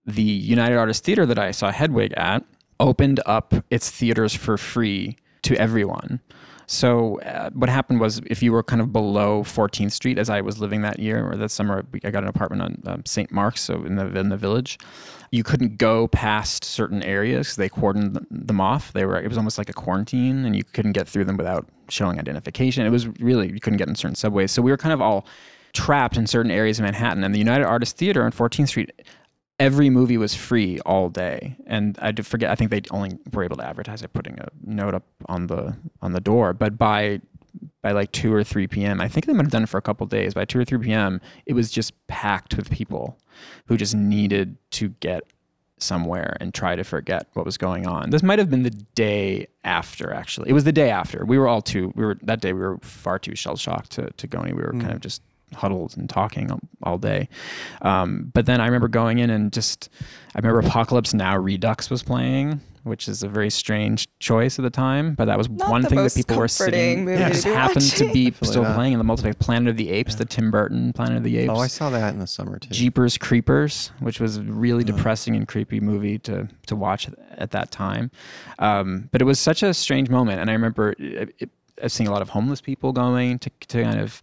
The United Artists Theater that I saw Hedwig at opened up its theaters for free to everyone. So what happened was, if you were kind of below 14th Street, as I was living that year or that summer, I got an apartment on St. Mark's, so in the Village, you couldn't go past certain areas because they cordoned them off. It was almost like a quarantine, and you couldn't get through them without showing identification. It was really, you couldn't get in certain subways. So we were kind of all trapped in certain areas of Manhattan, and the United Artists Theater on 14th Street, every movie was free all day. And I forget, I think they only were able to advertise it putting a note up on the door. But by like 2 or 3 p.m., I think they might have done it for a couple of days. By 2 or 3 p.m., it was just packed with people who just needed to get somewhere and try to forget what was going on. This might have been the day after, actually. It was the day after. We were far too shell-shocked to go anywhere. We were kind of just huddled and talking all day, but then I remember going in and I remember Apocalypse Now Redux was playing, which is a very strange choice at the time, but that was not one thing that people were sitting. It just happened to be still playing in the multiplex. Planet of the Apes, the Tim Burton Planet of the Apes. Oh, I saw that in the summer too. Jeepers Creepers, which was a really depressing and creepy movie to watch at that time, but it was such a strange moment, and I remember seeing a lot of homeless people going to kind of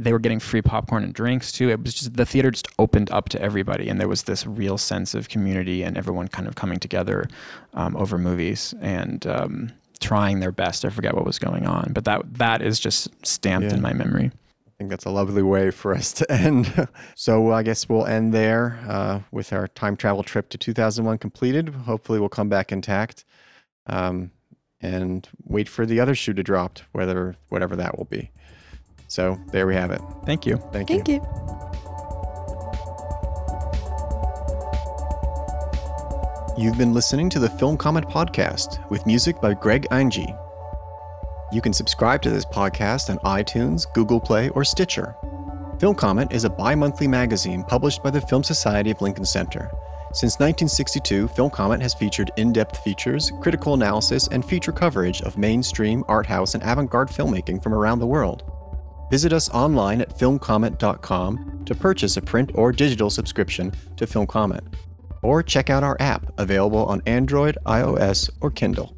They were getting free popcorn and drinks too. It was just, the theater just opened up to everybody, and there was this real sense of community and everyone kind of coming together over movies and trying their best. I forget what was going on, but that is just stamped in my memory. I think that's a lovely way for us to end. So I guess we'll end there with our time travel trip to 2001 completed. Hopefully we'll come back intact and wait for the other shoe to drop, whatever that will be. So there we have it. Thank you. Thank you. You've been listening to the Film Comment Podcast with music by Greg Einge. You can subscribe to this podcast on iTunes, Google Play, or Stitcher. Film Comment is a bi-monthly magazine published by the Film Society of Lincoln Center. Since 1962, Film Comment has featured in-depth features, critical analysis, and feature coverage of mainstream, art house, and avant-garde filmmaking from around the world. Visit us online at filmcomment.com to purchase a print or digital subscription to Film Comment, or check out our app available on Android, iOS, or Kindle.